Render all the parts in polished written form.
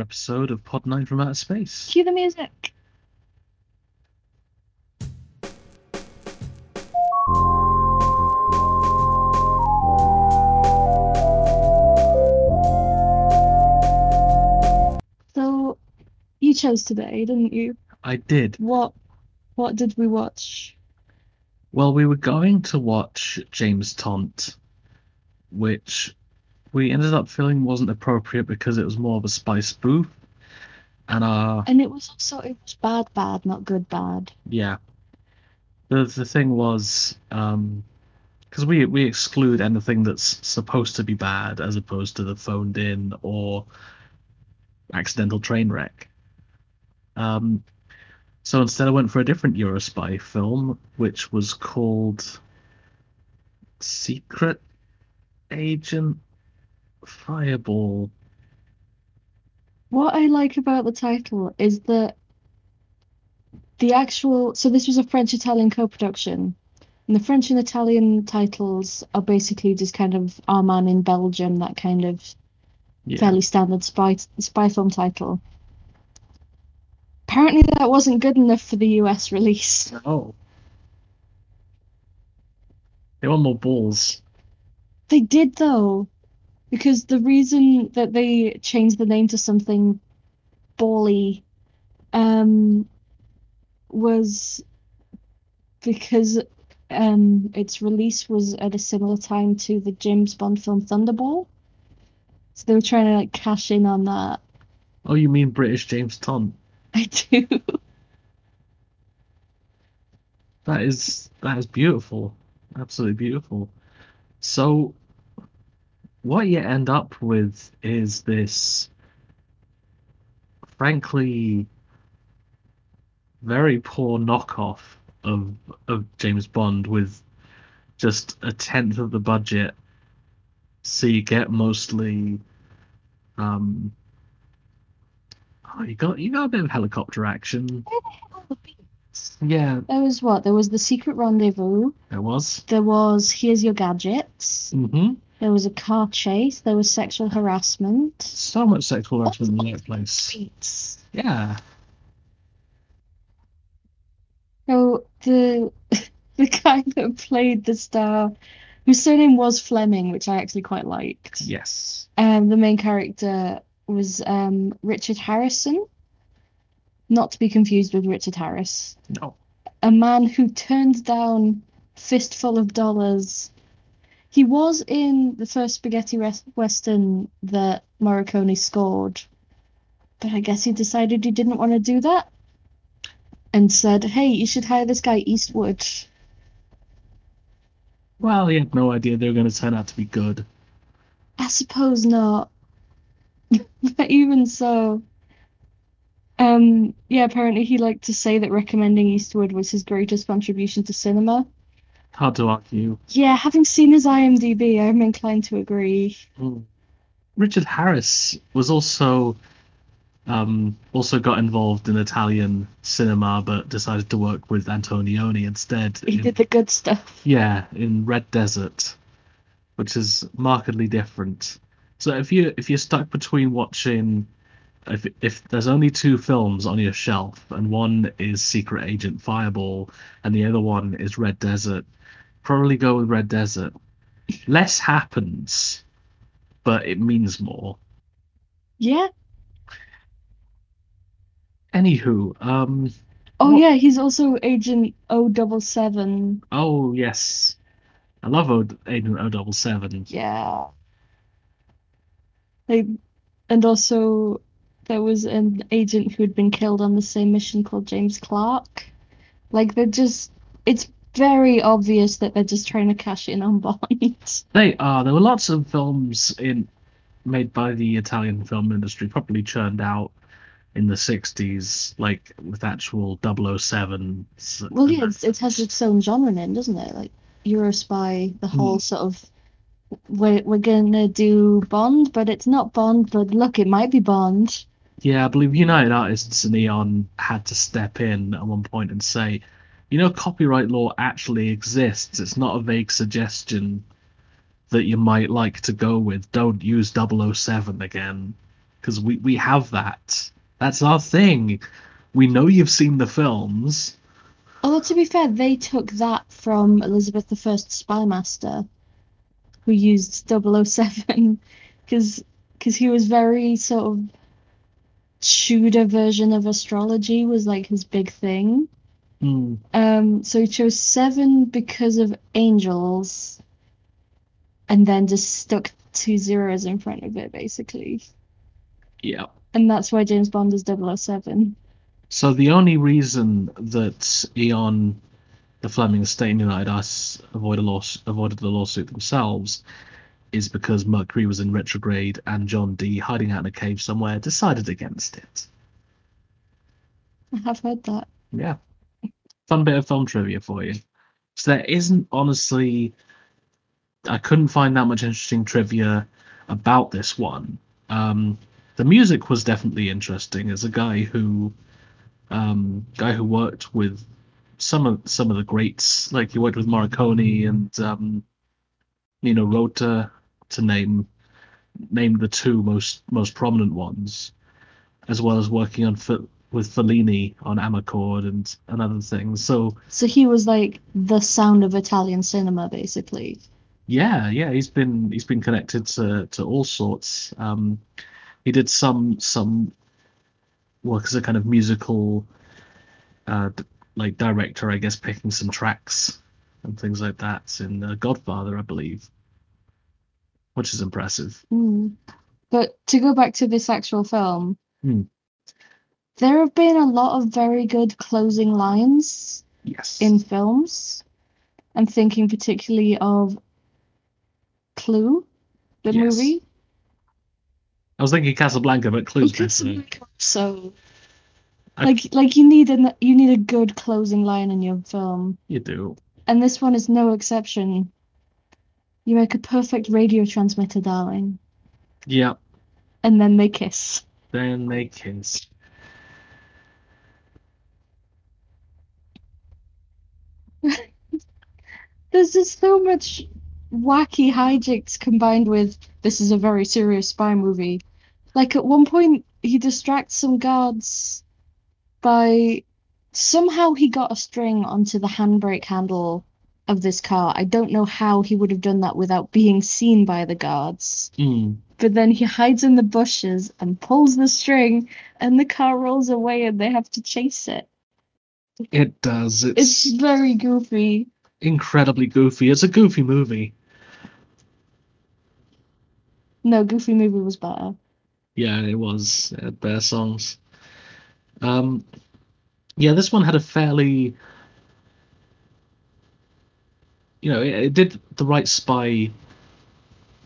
Episode of Pod 9 from Outer Space. Cue the music. So, you chose today, didn't you? I did. What did we watch? Well, we were going to watch James Taunt, which we ended up feeling wasn't appropriate because it was more of a spy spoof, and it was bad, not good, bad. Yeah, the thing was, because we exclude anything that's supposed to be bad as opposed to the phoned in or accidental train wreck. So instead, I went for a different Eurospy film, which was called Secret Agent Fireball. What I like about the title is that the actual... So this was a French-Italian co-production, and the French and Italian titles are basically just kind of Our Man in Belgium, that kind of fairly standard spy film title. Apparently that wasn't good enough for the US release. Oh. They want more balls. They did, though. Because the reason that they changed the name to something bally was because its release was at a similar time to the James Bond film Thunderball. So they were trying to cash in on that. Oh, you mean British James Taunt? I do. That is beautiful. Absolutely beautiful. So what you end up with is this, frankly, very poor knockoff of James Bond with just a tenth of the budget. So you get mostly, you got a bit of helicopter action. Where the hell are the beats? Yeah. There was The Secret Rendezvous. There was Here's Your Gadgets. Mm-hmm. There was a car chase. There was sexual harassment. So much sexual harassment in that place. Beats. Yeah. So the guy that played the star, whose surname was Fleming, which I actually quite liked. Yes. The main character was Richard Harrison, not to be confused with Richard Harris. No. A man who turned down fistful of dollars. He was in the first spaghetti western that Morricone scored, but I guess he decided he didn't want to do that and said, hey, you should hire this guy Eastwood. Well, he had no idea they were going to turn out to be good. I suppose not. But even so, apparently he liked to say that recommending Eastwood was his greatest contribution to cinema. Hard to argue. Yeah, having seen his IMDb, I'm inclined to agree. Mm. Richard Harris was also got involved in Italian cinema, but decided to work with Antonioni instead. He did the good stuff. Yeah, in Red Desert, which is markedly different. So if you're stuck between watching, if there's only two films on your shelf, and one is Secret Agent Fireball, and the other one is Red Desert, probably go with Red Desert. Less happens, but it means more. Yeah. Anywho, he's also Agent 077. Oh yes, I love Agent 077. Yeah. And also, there was an agent who had been killed on the same mission called James Clark. Like, it's very obvious that they're just trying to cash in on Bond. They are. There were lots of films made by the Italian film industry, probably churned out in the 60s, like with actual 007s. Well, yeah, it has its own genre in, doesn't it? Like Eurospy, the whole sort of we're gonna do Bond, but it's not Bond, but look, it might be Bond. Yeah, I believe United Artists and Eon had to step in at one point and say, you know, copyright law actually exists. It's not a vague suggestion that you might like to go with. Don't use 007 again. because we have that. That's our thing. We know you've seen the films. Although, to be fair, they took that from Elizabeth I's Spymaster, who used 007, because he was very sort of Tudor version of astrology was like his big thing. Mm. So he chose 7 because of angels, and then just stuck 2 zeros in front of it, basically. Yeah. And that's why James Bond is 007. So the only reason that Eon, the Fleming estate, and United Artists avoided the lawsuit themselves is because Mercury was in retrograde and John Dee, hiding out in a cave somewhere, decided against it. I have heard that. Yeah. Fun bit of film trivia for you. So there isn't, honestly... I couldn't find that much interesting trivia about this one. The music was definitely interesting. As a guy who worked with some of the greats, like he worked with Morricone and Nino Rota, to name the 2 most prominent ones, as well as working on with Fellini on Amarcord and other things. So he was like the sound of Italian cinema, basically. Yeah, he's been connected to all sorts. He did some work as a kind of musical like director, I guess, picking some tracks and things like that in Godfather, I believe, which is impressive. Mm. But to go back to this actual film, there have been a lot of very good closing lines in films. I'm thinking particularly of Clue, the movie. I was thinking Casablanca, but Clue's better. So, like you need a good closing line in your film. You do. And this one is no exception. You make a perfect radio transmitter, darling. Yeah. And then they kiss. There's just so much wacky hijinks combined with this is a very serious spy movie. Like at one point he distracts some guards by somehow he got a string onto the handbrake handle of this car. I don't know how he would have done that without being seen by the guards. Mm. But then he hides in the bushes and pulls the string and the car rolls away and they have to chase it. It does. It's very goofy. Incredibly goofy. It's a goofy movie. No, Goofy Movie was better. Yeah, it was. It had better songs. Yeah, this one had a fairly... You know, it did the right spy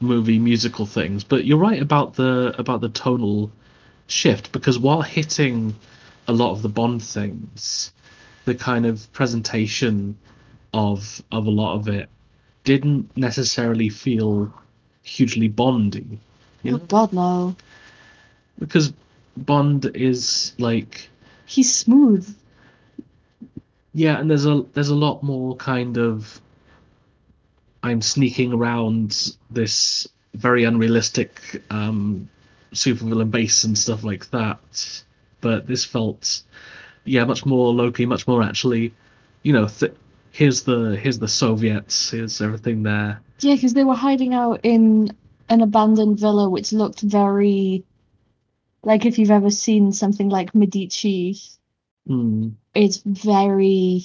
movie musical things, but you're right about the tonal shift, because while hitting a lot of the Bond things, the kind of presentation of a lot of it didn't necessarily feel hugely Bondy. You know? Oh God, no. Because Bond is like... He's smooth. Yeah, and there's a lot more kind of... I'm sneaking around this very unrealistic supervillain base and stuff like that. But this felt, much more low-key, much more actually, here's the Soviets, here's everything there. Yeah, because they were hiding out in an abandoned villa, which looked very... Like, if you've ever seen something like Medici, it's very...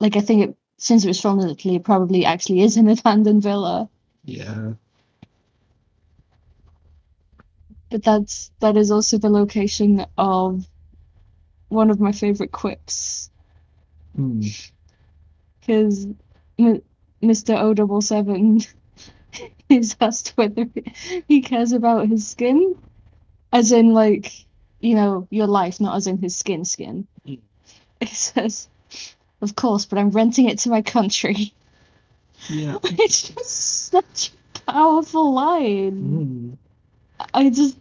Like, I think it, since it was filmed in Italy, it probably actually is an abandoned villa. Yeah. But that is also the location of one of my favourite quips. Mm. Because Mr. 007 is asked whether he cares about his skin, as in, like, your life, not as in his skin. Mm. He says, of course, but I'm renting it to my country. Yeah. It's just such a powerful line. Mm.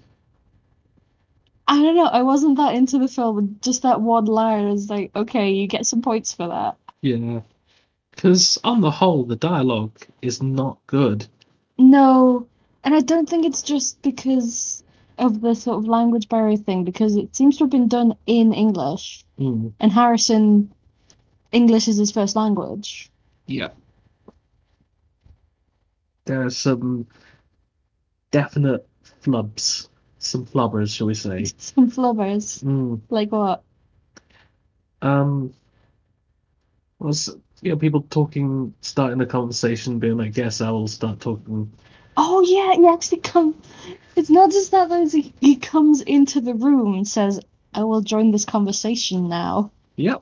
I don't know, I wasn't that into the film, just that one line, I was like, okay, you get some points for that. Yeah. Because, on the whole, the dialogue is not good. No, and I don't think it's just because of the sort of language barrier thing, because it seems to have been done in English, and Harrison, English is his first language. Yeah. There are some definite flubs. Some flubbers, shall we say. Some flubbers? Like what? People talking, starting the conversation, being like, yes, I will start talking. Oh, yeah, he actually comes... It's not just that, though, he comes into the room and says, I will join this conversation now. Yep.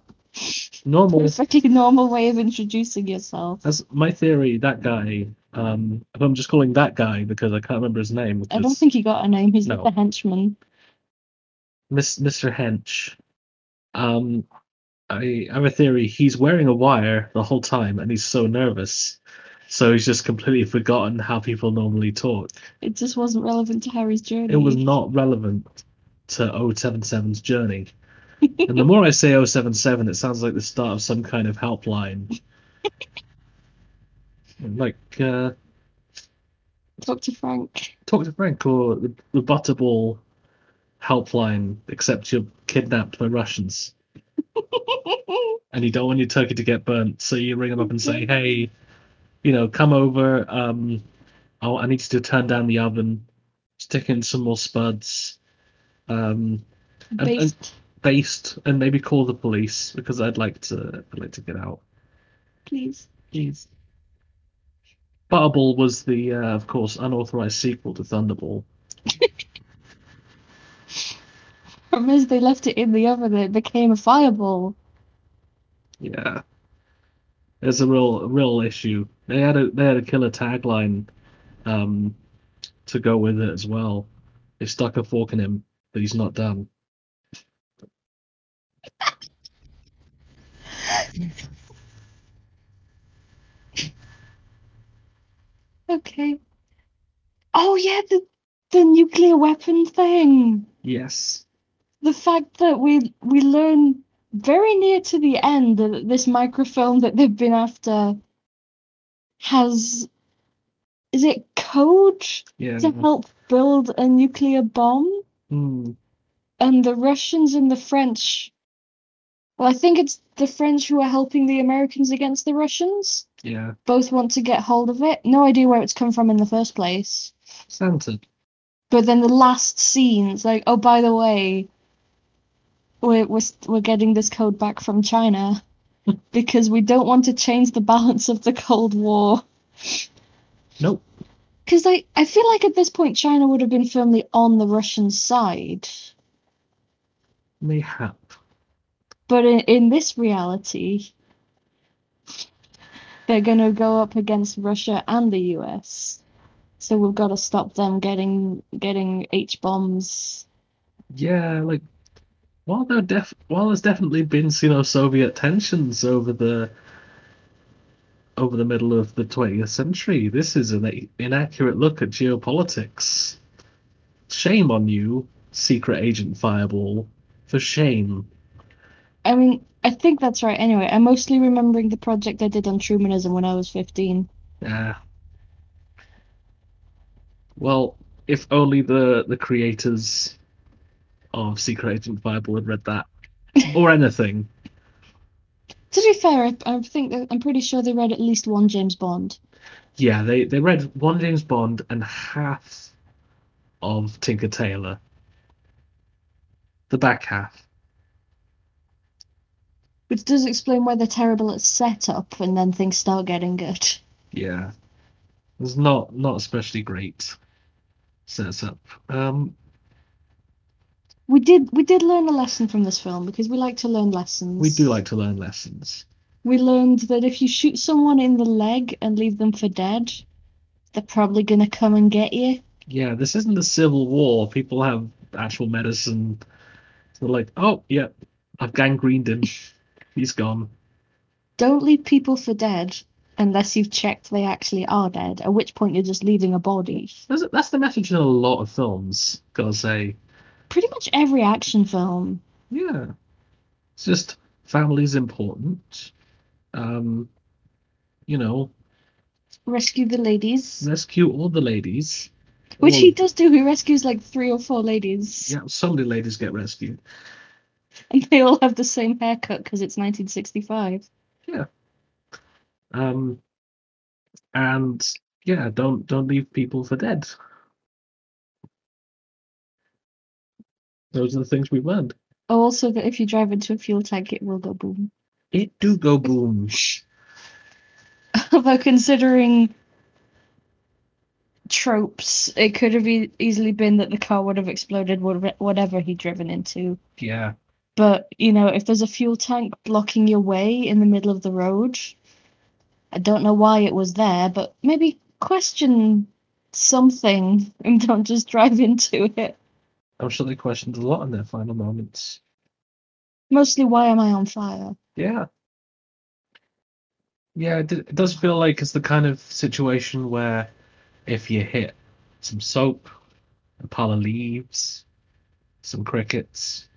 Normal. Perfectly normal way of introducing yourself. That's my theory, that guy... I'm just calling that guy because I can't remember his name. I don't think he got a name. He's not the henchman. Mr. Hench. I have a theory. He's wearing a wire the whole time, and he's so nervous, so he's just completely forgotten how people normally talk. It just wasn't relevant to Harry's journey. It was not relevant to 077's journey. And the more I say 077, it sounds like the start of some kind of helpline. Like, Talk to Frank. Talk to Frank, or the Butterball helpline, except you're kidnapped by Russians. And you don't want your turkey to get burnt, so you ring them up and say, hey, come over, I need you to turn down the oven, stick in some more spuds, and maybe call the police, because I'd like to get out. Please. Butterball was the, of course, unauthorized sequel to Thunderball. From as they left it in the oven, it became a fireball. Yeah, it's a real issue. They had a killer tagline, to go with it as well. They stuck a fork in him, but he's not done. Okay. Oh yeah, the nuclear weapon thing. Yes. The fact that we learn very near to the end that this microfilm that they've been after is it code to help build a nuclear bomb? And the Russians and the French. Well, I think it's the French who are helping the Americans against the Russians. Yeah. Both want to get hold of it. No idea where it's come from in the first place. Santed. But then the last scene, it's like, oh, by the way, we're getting this code back from China because we don't want to change the balance of the Cold War. Nope. Because I feel like at this point China would have been firmly on the Russian side. Mayhap. But in this reality, they're going to go up against Russia and the US. So we've got to stop them getting H-bombs. Yeah, like, while there's definitely been Sino-Soviet tensions over the middle of the 20th century, this is an inaccurate look at geopolitics. Shame on you, Secret Agent Fireball. For shame. I mean, I think that's right. Anyway, I'm mostly remembering the project I did on Trumanism when I was 15. Well, if only the creators of Secret Agent Fireball had read that. Or anything. To be fair, I'm pretty sure they read at least one James Bond. Yeah, they read one James Bond and half of Tinker Tailor. The back half. Which does explain why they're terrible at setup, and then things start getting good. Yeah, it's not especially great setup. We did learn a lesson from this film, because we like to learn lessons. We do like to learn lessons. We learned that if you shoot someone in the leg and leave them for dead, they're probably gonna come and get you. Yeah, this isn't the Civil War. People have actual medicine. They're like, oh yeah, I've gangrened him. He's gone. Don't leave people for dead unless you've checked they actually are dead, at which point you're just leaving a body. That's the message in a lot of films, gotta say. Pretty much every action film. Yeah. It's just family's important. Rescue all the ladies. Which he does do. He rescues like 3 or 4 ladies. Yeah, so many ladies get rescued. And they all have the same haircut because it's 1965. Yeah. And yeah, don't leave people for dead. Those are the things we learned. Oh, also that if you drive into a fuel tank, it will go boom. It do go boom. Although considering tropes, it could have easily been that the car would have exploded whatever he'd driven into. Yeah. But, you know, if there's a fuel tank blocking your way in the middle of the road, I don't know why it was there, but maybe question something and don't just drive into it. I'm sure they questioned a lot in their final moments. Mostly, why am I on fire? Yeah. Yeah, it does feel like it's the kind of situation where if you hit some soap, a pile of leaves, some crickets,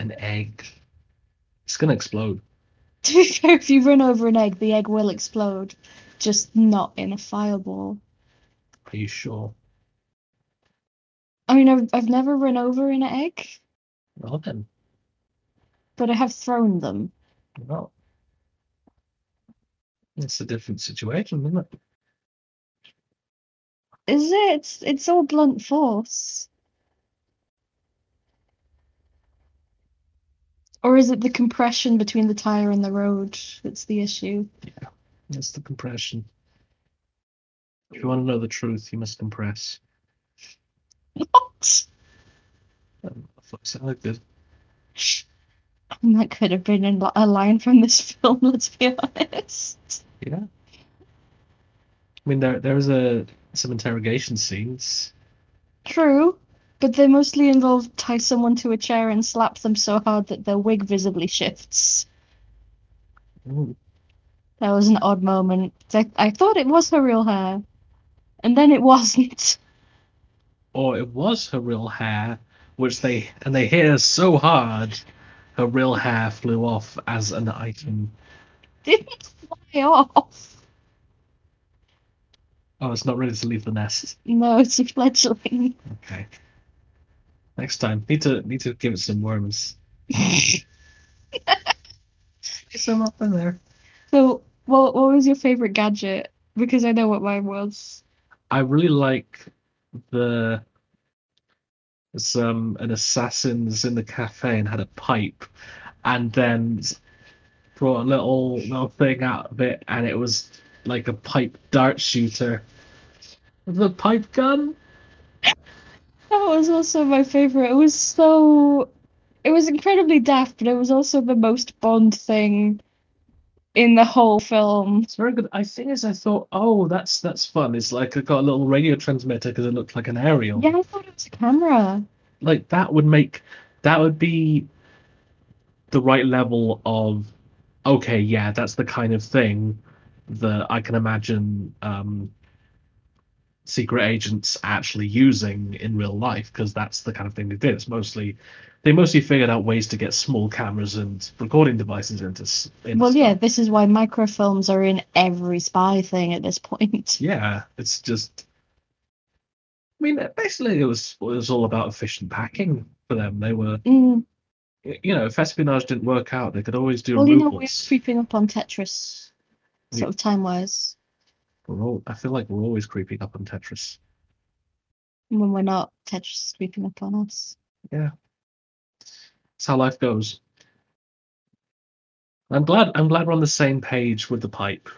an egg, it's going to explode. To be fair, if you run over an egg, the egg will explode, just not in a fireball. Are you sure? I mean, I've never run over an egg. Well then. But I have thrown them. Well. It's a different situation, isn't it? Is it? It's all blunt force. Or is it the compression between the tyre and the road that's the issue? Yeah, it's the compression. If you want to know the truth, you must compress. What? I did. That could have been a line from this film, let's be honest. Yeah. I mean, there was some interrogation scenes. True, but they mostly involve tie someone to a chair and slap them so hard that their wig visibly shifts. Ooh. That was an odd moment. I thought it was her real hair, and then it wasn't. Or it was her real hair, which they hit so hard, her real hair flew off as an item. Didn't fly off. Oh, it's not ready to leave the nest. No, it's a fledgling. Okay. Next time, need to give it some worms. Get some up in there. So, what was your favorite gadget? Because I know what mine was. I really like an assassin's in the cafe and had a pipe, and then brought a little thing out of it, and it was like a pipe dart shooter. The pipe gun? That was also my favourite. It was incredibly daft, but it was also the most Bond thing in the whole film. It's very good. I thought, oh, that's fun. It's like I got a little radio transmitter because it looked like an aerial. Yeah, I thought it was a camera. Like that would be the right level of, okay, yeah, that's the kind of thing that I can imagine secret agents actually using in real life, because that's the kind of thing they did. It's they mostly figured out ways to get small cameras and recording devices into well, stuff. Yeah, this is why microfilms are in every spy thing at this point. Yeah, it's just, I mean, basically it was all about efficient packing for them. They were, you know, if espionage didn't work out, they could always do removals. Well, you know, we're creeping up on Tetris. Sort of time-wise. I feel like we're always creeping up on Tetris. When we're not, Tetris is creeping up on us. Yeah. That's how life goes. I'm glad we're on the same page with the pipe.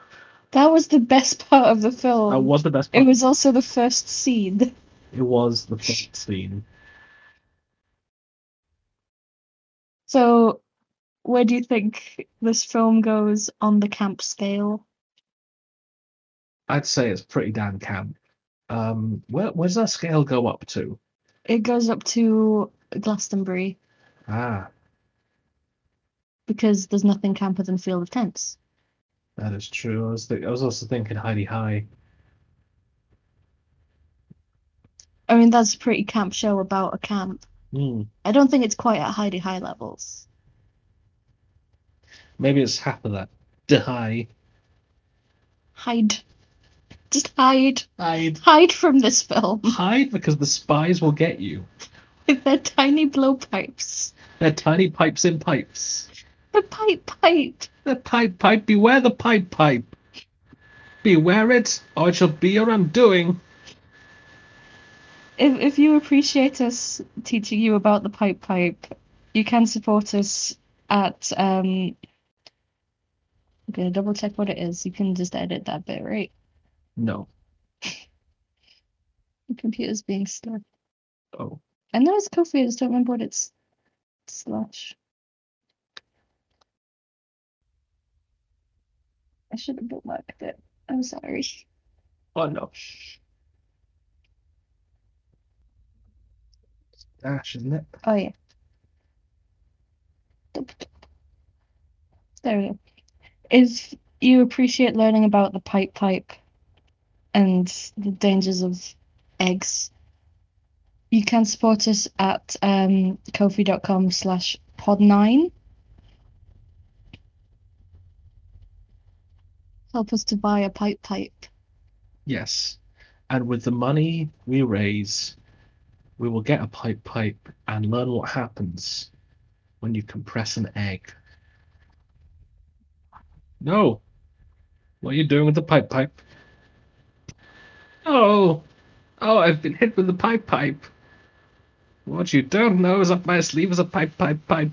That was the best part of the film. That was the best part. It was also the first scene. It was the first scene. So, where do you think this film goes on the camp scale? I'd say it's pretty damn camp. Where does that scale go up to? It goes up to Glastonbury. Ah. Because there's nothing camper than Field of Tents. That is true. I was also thinking Hi-de-Hi. I mean, that's a pretty camp show about a camp. Mm. I don't think it's quite at Hi-de-Hi levels. Maybe it's half of that. Hi-de-Hi. Hide. Just hide. Hide. Hide from this film. Hide, because the spies will get you. With their tiny blowpipes. Their tiny pipes in pipes. The pipe pipe. The pipe pipe. Beware the pipe pipe. Beware it, or it shall be your undoing. If you appreciate us teaching you about the pipe pipe, you can support us at... I'm going to double check what it is. You can just edit that bit, right? No. The computer's being slow. Oh. I know it's Ko-fi, I just don't remember what it's / I should have bookmarked it. I'm sorry. Oh no. Dash, isn't it? Oh yeah. There we go. If you appreciate learning about the pipe pipe and the dangers of eggs, you can support us at ko-fi.com/pod9. Help us to buy a pipe pipe. Yes. And with the money we raise, we will get a pipe pipe and learn what happens when you compress an egg. No. What are you doing with the pipe pipe? Oh. Oh, I've been hit with the pipe pipe. What you don't know is up my sleeve is a pipe pipe pipe.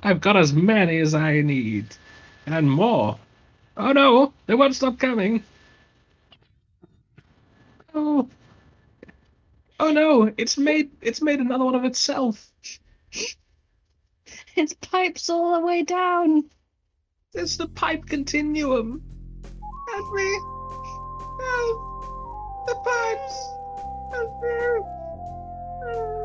I've got as many as I need. And more. Oh no, they won't stop coming. Oh. Oh no, it's made another one of itself. It's pipes all the way down. It's the pipe continuum. Help me. Help. The pipes. Help me.